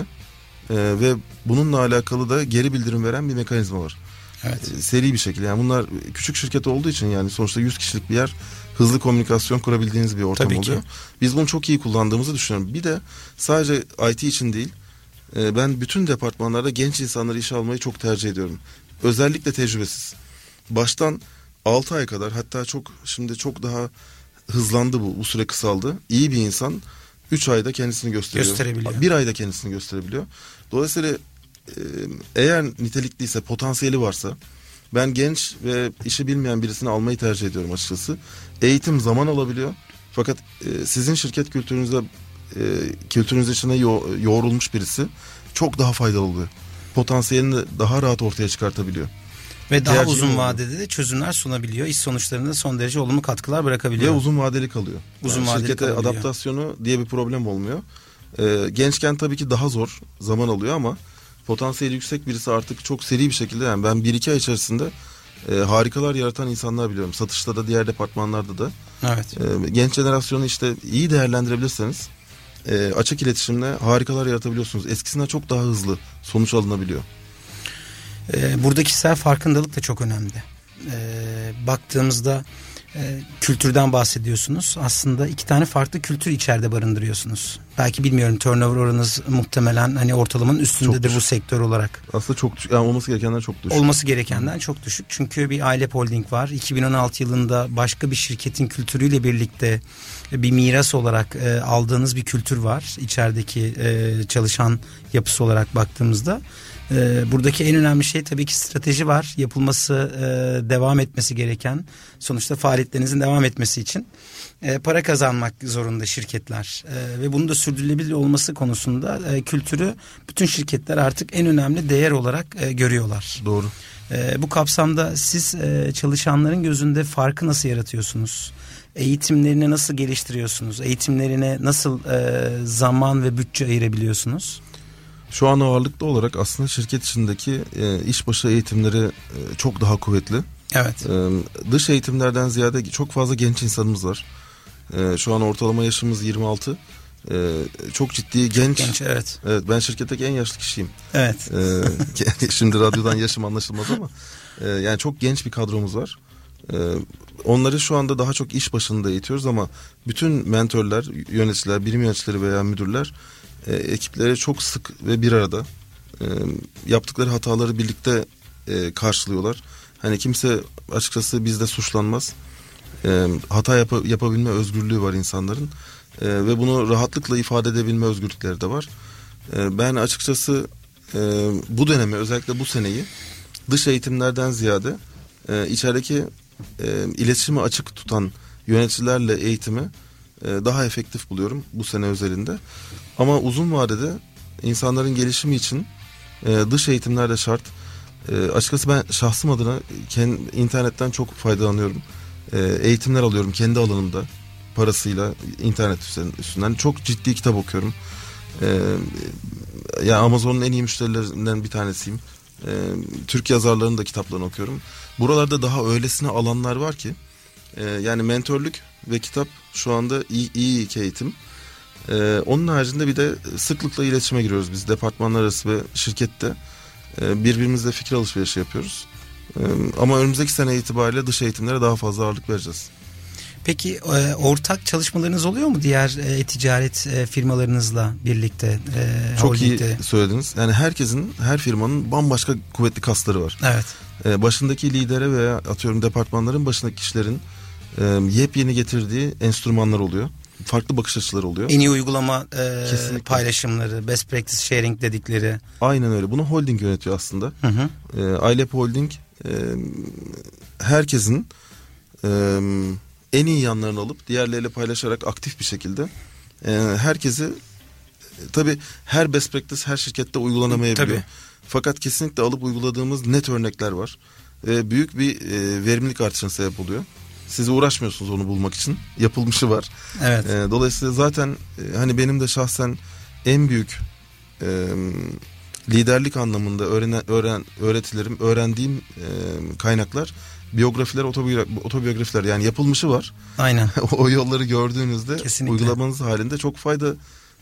ve bununla alakalı da geri bildirim veren bir mekanizma var. Evet. Seri bir şekilde, yani bunlar küçük şirket olduğu için yani sonuçta yüz kişilik bir yer, hızlı komünikasyon kurabildiğiniz bir ortam tabii oluyor. Ki. Biz bunu çok iyi kullandığımızı düşünüyorum. Bir de sadece I T için değil, ben bütün departmanlarda genç insanları işe almayı çok tercih ediyorum. Özellikle tecrübesiz. Baştan altı ay kadar, hatta çok şimdi çok daha hızlandı bu, bu süre kısaldı. İyi bir insan üç ayda kendisini gösteriyor. Gösterebiliyor. bir ayda kendisini gösterebiliyor. Dolayısıyla eğer nitelikliyse, potansiyeli varsa, ben genç ve işi bilmeyen birisini almayı tercih ediyorum açıkçası. Eğitim zaman alabiliyor. Fakat sizin şirket kültürünüzde, kültürünüz içine yoğrulmuş birisi çok daha faydalı oluyor. Potansiyelini daha rahat ortaya çıkartabiliyor. Ve daha tercih uzun vadede de çözümler sunabiliyor. İş sonuçlarında son derece olumlu katkılar bırakabiliyor. Ve uzun vadeli kalıyor. Uzun yani vadeli şirkete kalabiliyor. Adaptasyonu diye bir problem olmuyor. Gençken tabii ki daha zor, zaman alıyor ama potansiyeli yüksek birisi artık çok seri bir şekilde, yani ben bir iki ay içerisinde e, harikalar yaratan insanlar biliyorum. Satışta da, diğer departmanlarda da. Evet. E, genç jenerasyonu işte iyi değerlendirebilirseniz e, açık iletişimle harikalar yaratabiliyorsunuz. Eskisinden çok daha hızlı sonuç alınabiliyor. E, burada kişisel farkındalık da çok önemli. E, baktığımızda e, kültürden bahsediyorsunuz. Aslında iki tane farklı kültür içeride barındırıyorsunuz. belki bilmiyorum, turnover oranınız muhtemelen hani ortalamanın üstündedir bu sektör olarak. Aslında çok düşük, yani olması gerekenden çok düşük. Olması gerekenden çok düşük. Çünkü bir iLab Holding var. iki bin on altı yılında başka bir şirketin kültürüyle birlikte bir miras olarak e, aldığınız bir kültür var. İçerideki e, çalışan yapısı olarak baktığımızda. E, buradaki en önemli şey tabii ki strateji var. Yapılması, e, devam etmesi gereken, sonuçta faaliyetlerinizin devam etmesi için e, para kazanmak zorunda şirketler. E, ve bunu da sürdürülebilir olması konusunda e, kültürü bütün şirketler artık en önemli değer olarak e, görüyorlar. Doğru. E, bu kapsamda siz e, çalışanların gözünde farkı nasıl yaratıyorsunuz? Eğitimlerini nasıl geliştiriyorsunuz? Eğitimlerine nasıl e, zaman ve bütçe ayırabiliyorsunuz? Şu an ağırlıklı olarak aslında şirket içindeki e, işbaşı eğitimleri e, çok daha kuvvetli. Evet. E, dış eğitimlerden ziyade çok fazla genç insanımız var. E, şu an ortalama yaşımız yirmi altı. E, çok ciddi genç. Genç, evet. Evet, ben şirketteki en yaşlı kişiyim. Evet. E, şimdi radyodan yaşım anlaşılmaz ama e, yani çok genç bir kadromuz var. E, onları şu anda daha çok iş başında eğitiyoruz ama bütün mentörler, yöneticiler, birim yöneticileri veya müdürler E, ekiplere çok sık ve bir arada e, yaptıkları hataları birlikte e, karşılıyorlar. Hani kimse açıkçası bizde suçlanmaz. E, hata yap- yapabilme özgürlüğü var insanların. E, ve bunu rahatlıkla ifade edebilme özgürlükleri de var. E, ben açıkçası e, bu dönemi, özellikle bu seneyi dış eğitimlerden ziyade e, içerideki e, iletişimi açık tutan yöneticilerle eğitimi e, daha efektif buluyorum bu sene özelinde. Ama uzun vadede insanların gelişimi için e, dış eğitimler de şart. E, açıkçası ben şahsım adına kendi, internetten çok faydalanıyorum. E, eğitimler alıyorum kendi alanımda parasıyla internet üstünden. Çok ciddi kitap okuyorum. E, yani Amazon'un en iyi müşterilerinden bir tanesiyim. E, Türk yazarlarının da kitaplarını okuyorum. Buralarda daha öylesine alanlar var ki. E, yani mentörlük ve kitap şu anda iyi, iyi iki eğitim. Ee, onun haricinde bir de sıklıkla iletişime giriyoruz biz, departmanlar arası ve şirkette ee, birbirimizle fikir alışverişi yapıyoruz. Ee, ama önümüzdeki sene itibariyle dış eğitimlere daha fazla ağırlık vereceğiz. Peki e, ortak çalışmalarınız oluyor mu diğer e-ticaret e, firmalarınızla birlikte? E, Çok holdingde. İyi söylediniz. Yani herkesin, her firmanın bambaşka kuvvetli kasları var. Evet. E, başındaki lidere veya atıyorum departmanların başındaki kişilerin e, yepyeni getirdiği enstrümanlar oluyor. Farklı bakış açıları oluyor. En iyi uygulama e, paylaşımları, best practice sharing dedikleri. Aynen öyle. Bunu holding yönetiyor aslında. Hı hı. E, iLab Holding e, herkesin e, en iyi yanlarını alıp diğerleriyle paylaşarak aktif bir şekilde e, herkesi e, tabii her best practice her şirkette uygulanamayabiliyor. Tabii. Fakat kesinlikle alıp uyguladığımız net örnekler var. E, büyük bir e, verimlilik artışına sebep oluyor. Siz uğraşmıyorsunuz onu bulmak için. Yapılmışı var. Evet. E, dolayısıyla zaten e, hani benim de şahsen en büyük e, liderlik anlamında öğrenen, öğren, öğretilerim, öğrendiğim e, kaynaklar biyografiler, otobiyografiler, otobiyografiler. Yani yapılmışı var. Aynen. O yolları gördüğünüzde kesinlikle uygulamanız halinde çok fayda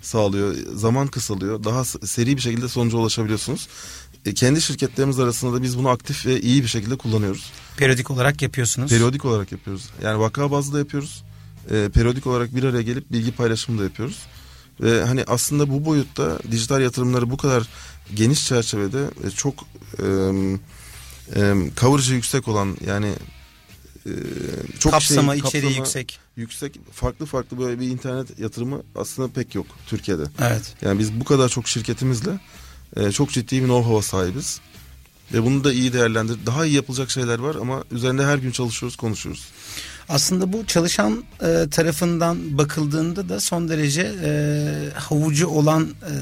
sağlıyor. Zaman kısalıyor. Daha seri bir şekilde sonuca ulaşabiliyorsunuz. Kendi şirketlerimiz arasında da biz bunu aktif ve iyi bir şekilde kullanıyoruz. Periyodik olarak yapıyorsunuz. Periyodik olarak yapıyoruz. Yani vaka bazlı da yapıyoruz. E, periyodik olarak bir araya gelip bilgi paylaşımı da yapıyoruz. Ve hani aslında bu boyutta dijital yatırımları bu kadar geniş çerçevede e, çok e, e, coverage yüksek olan, yani e, çok kapsama, şeyin, kapsama içeriği yüksek. Yüksek farklı farklı böyle bir internet yatırımı aslında pek yok Türkiye'de. Evet. Yani biz bu kadar çok şirketimizle çok ciddi bir know-how'a sahibiz. Ve bunu da iyi değerlendir. Daha iyi yapılacak şeyler var ama üzerinde her gün çalışıyoruz, konuşuyoruz. Aslında bu çalışan e, tarafından bakıldığında da son derece e, havucu olan e,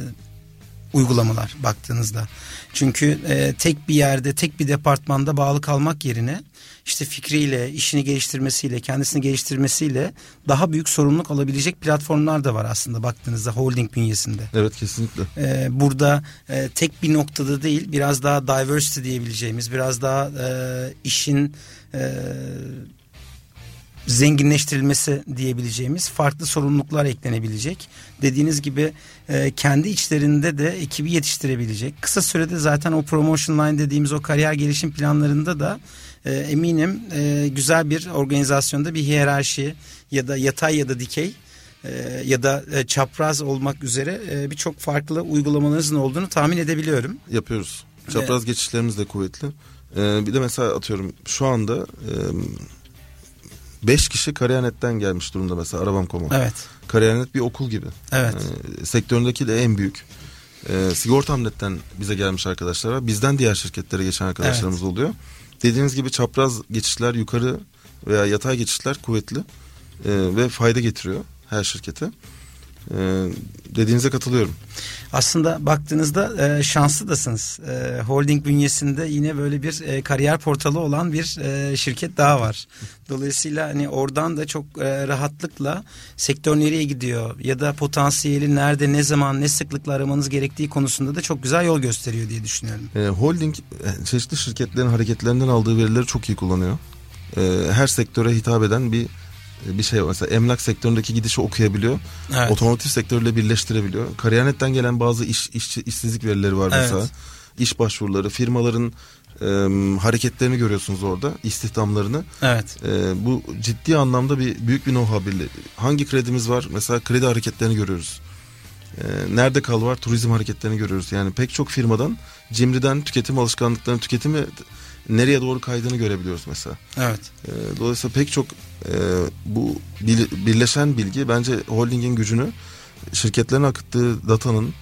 uygulamalar baktığınızda. Çünkü e, tek bir yerde, tek bir departmanda bağlı kalmak yerine işte fikriyle, işini geliştirmesiyle, kendisini geliştirmesiyle daha büyük sorumluluk alabilecek platformlar da var aslında baktığınızda holding bünyesinde. Evet, kesinlikle. Ee, burada e, tek bir noktada değil, biraz daha diversity diyebileceğimiz, biraz daha e, işin e, zenginleştirilmesi diyebileceğimiz farklı sorumluluklar eklenebilecek. Dediğiniz gibi e, kendi içlerinde de ekibi yetiştirebilecek. Kısa sürede zaten o promotion line dediğimiz o kariyer gelişim planlarında da e, eminim e, güzel bir organizasyonda bir hiyerarşi ya da yatay ya da dikey ya da çapraz olmak üzere birçok farklı uygulamanızın olduğunu tahmin edebiliyorum. Yapıyoruz. Çapraz geçişlerimiz de kuvvetli. Bir de mesela atıyorum şu anda beş kişi Kariyer nokta net'ten gelmiş durumda mesela Arabam nokta com'a. Evet. Kariyer nokta net bir okul gibi. Evet. Sektöründeki de en büyük. Sigortam nokta net'ten bize gelmiş arkadaşlar var. Bizden diğer şirketlere geçen arkadaşlarımız evet. oluyor. Dediğiniz gibi çapraz geçişler yukarı veya yatay geçişler kuvvetli ve fayda getiriyor her şirkete. Ee, dediğinize katılıyorum. Aslında baktığınızda e, şanslıdasınız. E, holding bünyesinde yine böyle bir e, kariyer portalı olan bir e, şirket daha var. Dolayısıyla hani oradan da çok e, rahatlıkla sektör nereye gidiyor ya da potansiyeli nerede, ne zaman, ne sıklıkla aramanız gerektiği konusunda da çok güzel yol gösteriyor diye düşünüyorum. E, holding çeşitli şirketlerin hareketlerinden aldığı verileri çok iyi kullanıyor. E, her sektöre hitap eden bir bir şey var. Mesela emlak sektöründeki gidişi okuyabiliyor. Evet. Otomotiv sektörüyle birleştirebiliyor. Kariyer nokta net'ten gelen bazı iş, iş işsizlik verileri var mesela. Evet. İş başvuruları, firmaların e, hareketlerini görüyorsunuz orada. İstihdamlarını. Evet. E, bu ciddi anlamda bir büyük bir know-how birliği. Hangi kredimiz var? Mesela kredi hareketlerini görüyoruz. E, nerede kal var? Turizm hareketlerini görüyoruz. Yani pek çok firmadan Cimri'den tüketim alışkanlıklarının tüketimi nereye doğru kaydığını görebiliyoruz mesela. Evet. E, dolayısıyla pek çok Ee, bu birleşen bilgi bence holdingin gücünü, şirketlerin akıttığı datanın,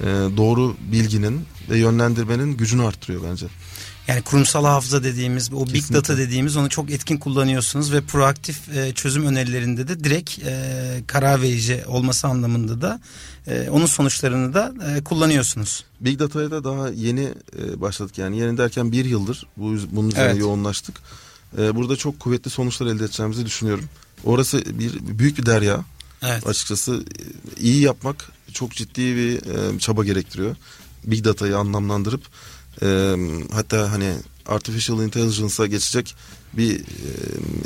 e, doğru bilginin ve yönlendirmenin gücünü arttırıyor bence. Yani kurumsal hafıza dediğimiz, o Kesinlikle. Big data dediğimiz, onu çok etkin kullanıyorsunuz ve proaktif e, çözüm önerilerinde de direkt e, karar verici olması anlamında da e, onun sonuçlarını da e, kullanıyorsunuz. Big data'ya da daha yeni e, başladık, yani yeni derken bir yıldır bu, bunun üzerine evet. yoğunlaştık. Burada çok kuvvetli sonuçlar elde edeceğimizi düşünüyorum. Orası bir büyük bir derya. Evet. Açıkçası iyi yapmak çok ciddi bir çaba gerektiriyor. Big data'yı anlamlandırıp hatta hani artificial intelligence'a geçecek bir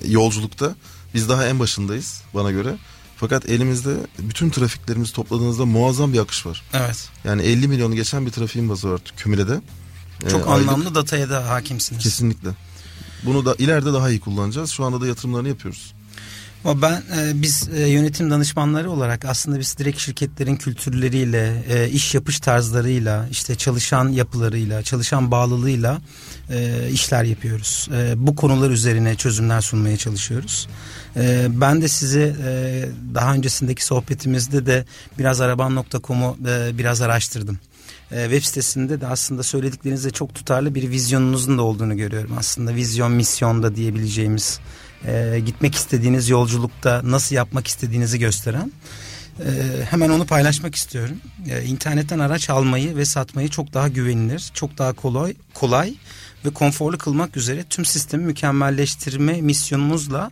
yolculukta biz daha en başındayız bana göre. Fakat elimizde bütün trafiklerimizi topladığınızda muazzam bir akış var. Evet. Yani elli milyonu geçen bir trafiğin bazı var kümülede. Çok ee, anlamlı aylık... dataya da hakimsiniz. Kesinlikle. Bunu da ileride daha iyi kullanacağız. Şu anda da yatırımlarını yapıyoruz. Ben e, biz e, yönetim danışmanları olarak aslında biz direkt şirketlerin kültürleriyle, e, iş yapış tarzlarıyla, işte çalışan yapılarıyla, çalışan bağlılığıyla e, işler yapıyoruz. E, bu konular üzerine çözümler sunmaya çalışıyoruz. E, ben de sizi e, daha öncesindeki sohbetimizde de biraz Arabam nokta com'u e, biraz araştırdım. Web sitesinde de aslında söylediklerinizle çok tutarlı bir vizyonunuzun da olduğunu görüyorum. Aslında vizyon, misyon da diyebileceğimiz, e, gitmek istediğiniz yolculukta nasıl yapmak istediğinizi gösteren. E, hemen onu paylaşmak istiyorum. E, internetten araç almayı ve satmayı çok daha güvenilir, çok daha kolay, kolay ve konforlu kılmak üzere tüm sistemi mükemmelleştirme misyonumuzla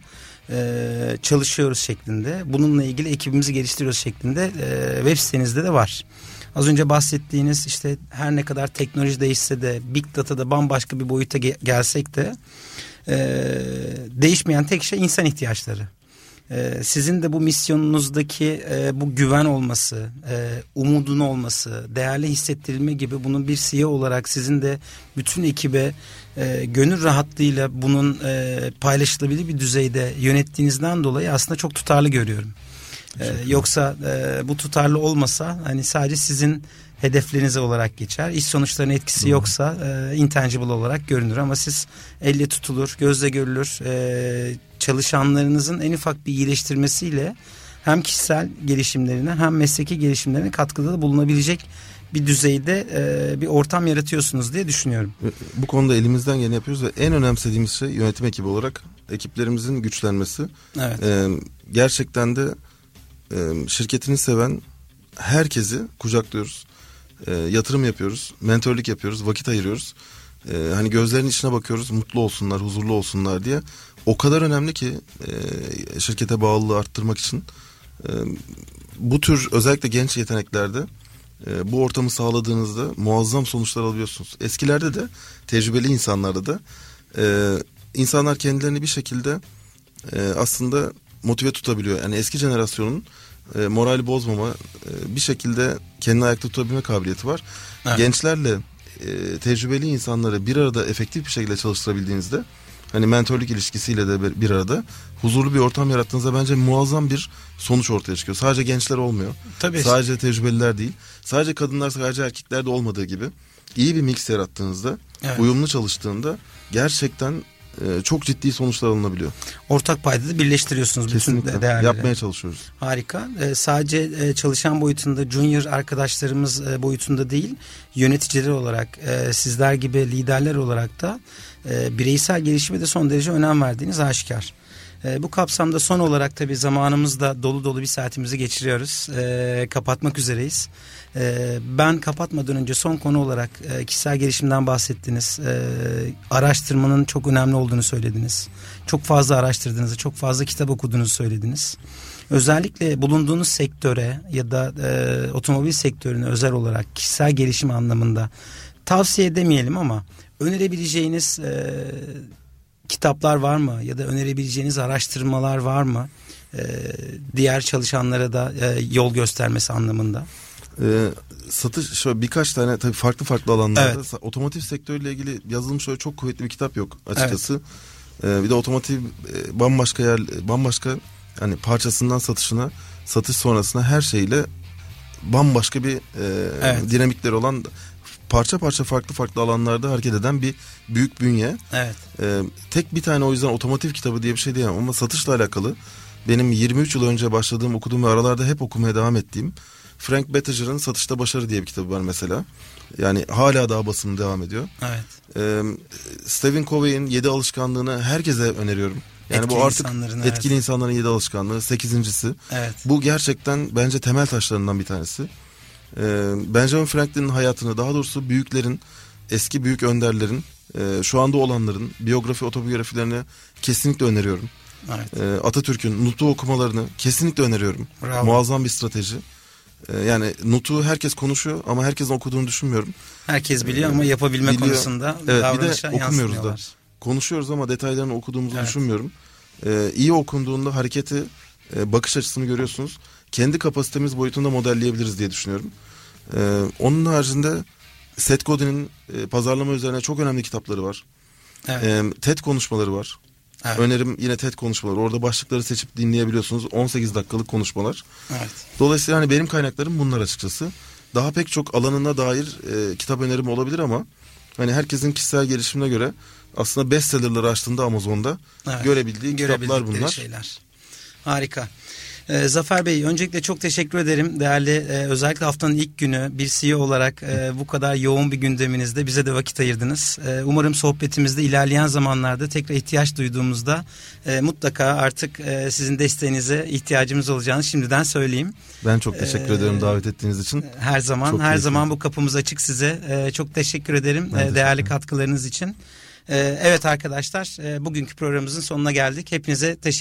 e, çalışıyoruz şeklinde. Bununla ilgili ekibimizi geliştiriyoruz şeklinde e, web sitenizde de var. Az önce bahsettiğiniz işte her ne kadar teknoloji değişse de Big Data'da bambaşka bir boyuta ge- gelsek de e, değişmeyen tek şey insan ihtiyaçları. E, sizin de bu misyonunuzdaki e, bu güven olması, e, umudun olması, değerli hissettirilme gibi bunun bir C E O olarak sizin de bütün ekibe e, gönül rahatlığıyla bunun e, paylaşılabilir bir düzeyde yönettiğinizden dolayı aslında çok tutarlı görüyorum. Ee, yoksa e, bu tutarlı olmasa hani sadece sizin hedeflerinize olarak geçer. İş sonuçlarının etkisi Doğru. yoksa e, intangible olarak görünür ama siz elle tutulur, gözle görülür. E, çalışanlarınızın en ufak bir iyileştirmesiyle hem kişisel gelişimlerine hem mesleki gelişimlerine katkıda da bulunabilecek bir düzeyde e, bir ortam yaratıyorsunuz diye düşünüyorum. Bu konuda elimizden geleni yapıyoruz ve en önemsediğimiz şey yönetim ekibi olarak ekiplerimizin güçlenmesi. Evet. E, gerçekten de şirketini seven herkesi kucaklıyoruz. E, yatırım yapıyoruz, mentörlük yapıyoruz, vakit ayırıyoruz. E, hani gözlerinin içine bakıyoruz, mutlu olsunlar, huzurlu olsunlar diye. O kadar önemli ki e, şirkete bağlılığı arttırmak için. E, bu tür özellikle genç yeteneklerde e, bu ortamı sağladığınızda muazzam sonuçlar alıyorsunuz. Eskilerde de, tecrübeli insanlarda da e, insanlar kendilerini bir şekilde e, aslında motive tutabiliyor. Yani eski jenerasyonun e, morali bozmama, e, bir şekilde kendini ayakta tutabilme kabiliyeti var. Evet. Gençlerle e, tecrübeli insanları bir arada efektif bir şekilde çalıştırabildiğinizde hani mentorluk ilişkisiyle de bir arada huzurlu bir ortam yarattığınızda bence muazzam bir sonuç ortaya çıkıyor. Sadece gençler olmuyor. Tabii. Sadece tecrübeliler değil. Sadece kadınlar, sadece erkekler de olmadığı gibi iyi bir mix yarattığınızda, evet, uyumlu çalıştığında gerçekten çok ciddi sonuçlar alınabiliyor. Ortak paydada birleştiriyorsunuz. Kesinlikle. Bütün değerleri. Yapmaya çalışıyoruz. Harika. Ee, sadece e, çalışan boyutunda, junior arkadaşlarımız e, boyutunda değil, yöneticiler olarak, e, sizler gibi liderler olarak da e, bireysel gelişime de son derece önem verdiğiniz aşikar. E, bu kapsamda son olarak tabii zamanımızda dolu dolu bir saatimizi geçiriyoruz. E, kapatmak üzereyiz. E, ben kapatmadan önce son konu olarak e, kişisel gelişimden bahsettiniz. E, araştırmanın çok önemli olduğunu söylediniz. Çok fazla araştırdığınızı, çok fazla kitap okuduğunuzu söylediniz. Özellikle bulunduğunuz sektöre ya da e, otomobil sektörüne özel olarak kişisel gelişim anlamında tavsiye edemeyelim ama önerebileceğiniz... E, kitaplar var mı ya da önerebileceğiniz araştırmalar var mı? Ee, diğer çalışanlara da e, yol göstermesi anlamında. Ee, satış şöyle birkaç tane tabii farklı farklı alanlarda, evet, otomotiv sektörüyle ilgili yazılmış öyle çok kuvvetli bir kitap yok açıkçası. Evet. Ee, bir de otomotiv e, bambaşka yer, bambaşka hani parçasından satışına, satış sonrasına her şeyle bambaşka bir e, evet, dinamikleri olan, parça parça farklı farklı alanlarda hareket eden bir büyük bünye. Evet. Ee, tek bir tane o yüzden otomotiv kitabı diye bir şey diyemem ama satışla alakalı benim yirmi üç yıl önce başladığım, okuduğum ve aralarda hep okumaya devam ettiğim Frank Betteger'ın Satışta Başarı diye bir kitabı var mesela. Yani hala daha basımı devam ediyor. Evet. Ee, Stephen Covey'in yedi alışkanlığını herkese öneriyorum. Yani etkili bu artık etkili, evet, insanların yedi alışkanlığı, sekizincisi. Evet. Bu gerçekten bence temel taşlarından bir tanesi. Benjamin Franklin'in hayatını, daha doğrusu büyüklerin, eski büyük önderlerin, şu anda olanların biyografi, otobiyografilerini kesinlikle öneriyorum. Evet. Atatürk'ün Nut'u okumalarını kesinlikle öneriyorum. Bravo. Muazzam bir strateji. Yani Nut'u herkes konuşuyor ama herkesin okuduğunu düşünmüyorum. Herkes biliyor ama yapabilme biliyor konusunda, evet, davranışa bir de okumuyoruz da. Konuşuyoruz ama detaylarını okuduğumuzu, evet, düşünmüyorum. İyi okunduğunda hareketi, bakış açısını görüyorsunuz. Kendi kapasitemiz boyutunda modelleyebiliriz diye düşünüyorum. Ee, onun haricinde Seth Godin'in e, pazarlama üzerine çok önemli kitapları var. Evet. E, TED konuşmaları var. Evet. Önerim yine TED konuşmaları. Orada başlıkları seçip dinleyebiliyorsunuz. on sekiz dakikalık konuşmalar. Evet. Dolayısıyla hani benim kaynaklarım bunlar açıkçası. Daha pek çok alanına dair e, kitap önerim olabilir ama hani herkesin kişisel gelişimine göre aslında bestsellerleri açtığında Amazon'da, evet, görebildiği kitaplar bunlar. Şeyler. Harika. Ee, Zafer Bey, öncelikle çok teşekkür ederim. Değerli, e, özellikle haftanın ilk günü bir C E O olarak e, bu kadar yoğun bir gündeminizde bize de vakit ayırdınız. E, umarım sohbetimizde ilerleyen zamanlarda tekrar ihtiyaç duyduğumuzda e, mutlaka artık e, sizin desteğinize ihtiyacımız olacağını şimdiden söyleyeyim. Ben çok teşekkür ee, ederim davet ettiğiniz için. Her zaman, çok her keyifli. Zaman bu kapımız açık size. E, çok teşekkür ederim e, teşekkür değerli katkılarınız için. E, evet arkadaşlar, e, bugünkü programımızın sonuna geldik. Hepinize teşekkür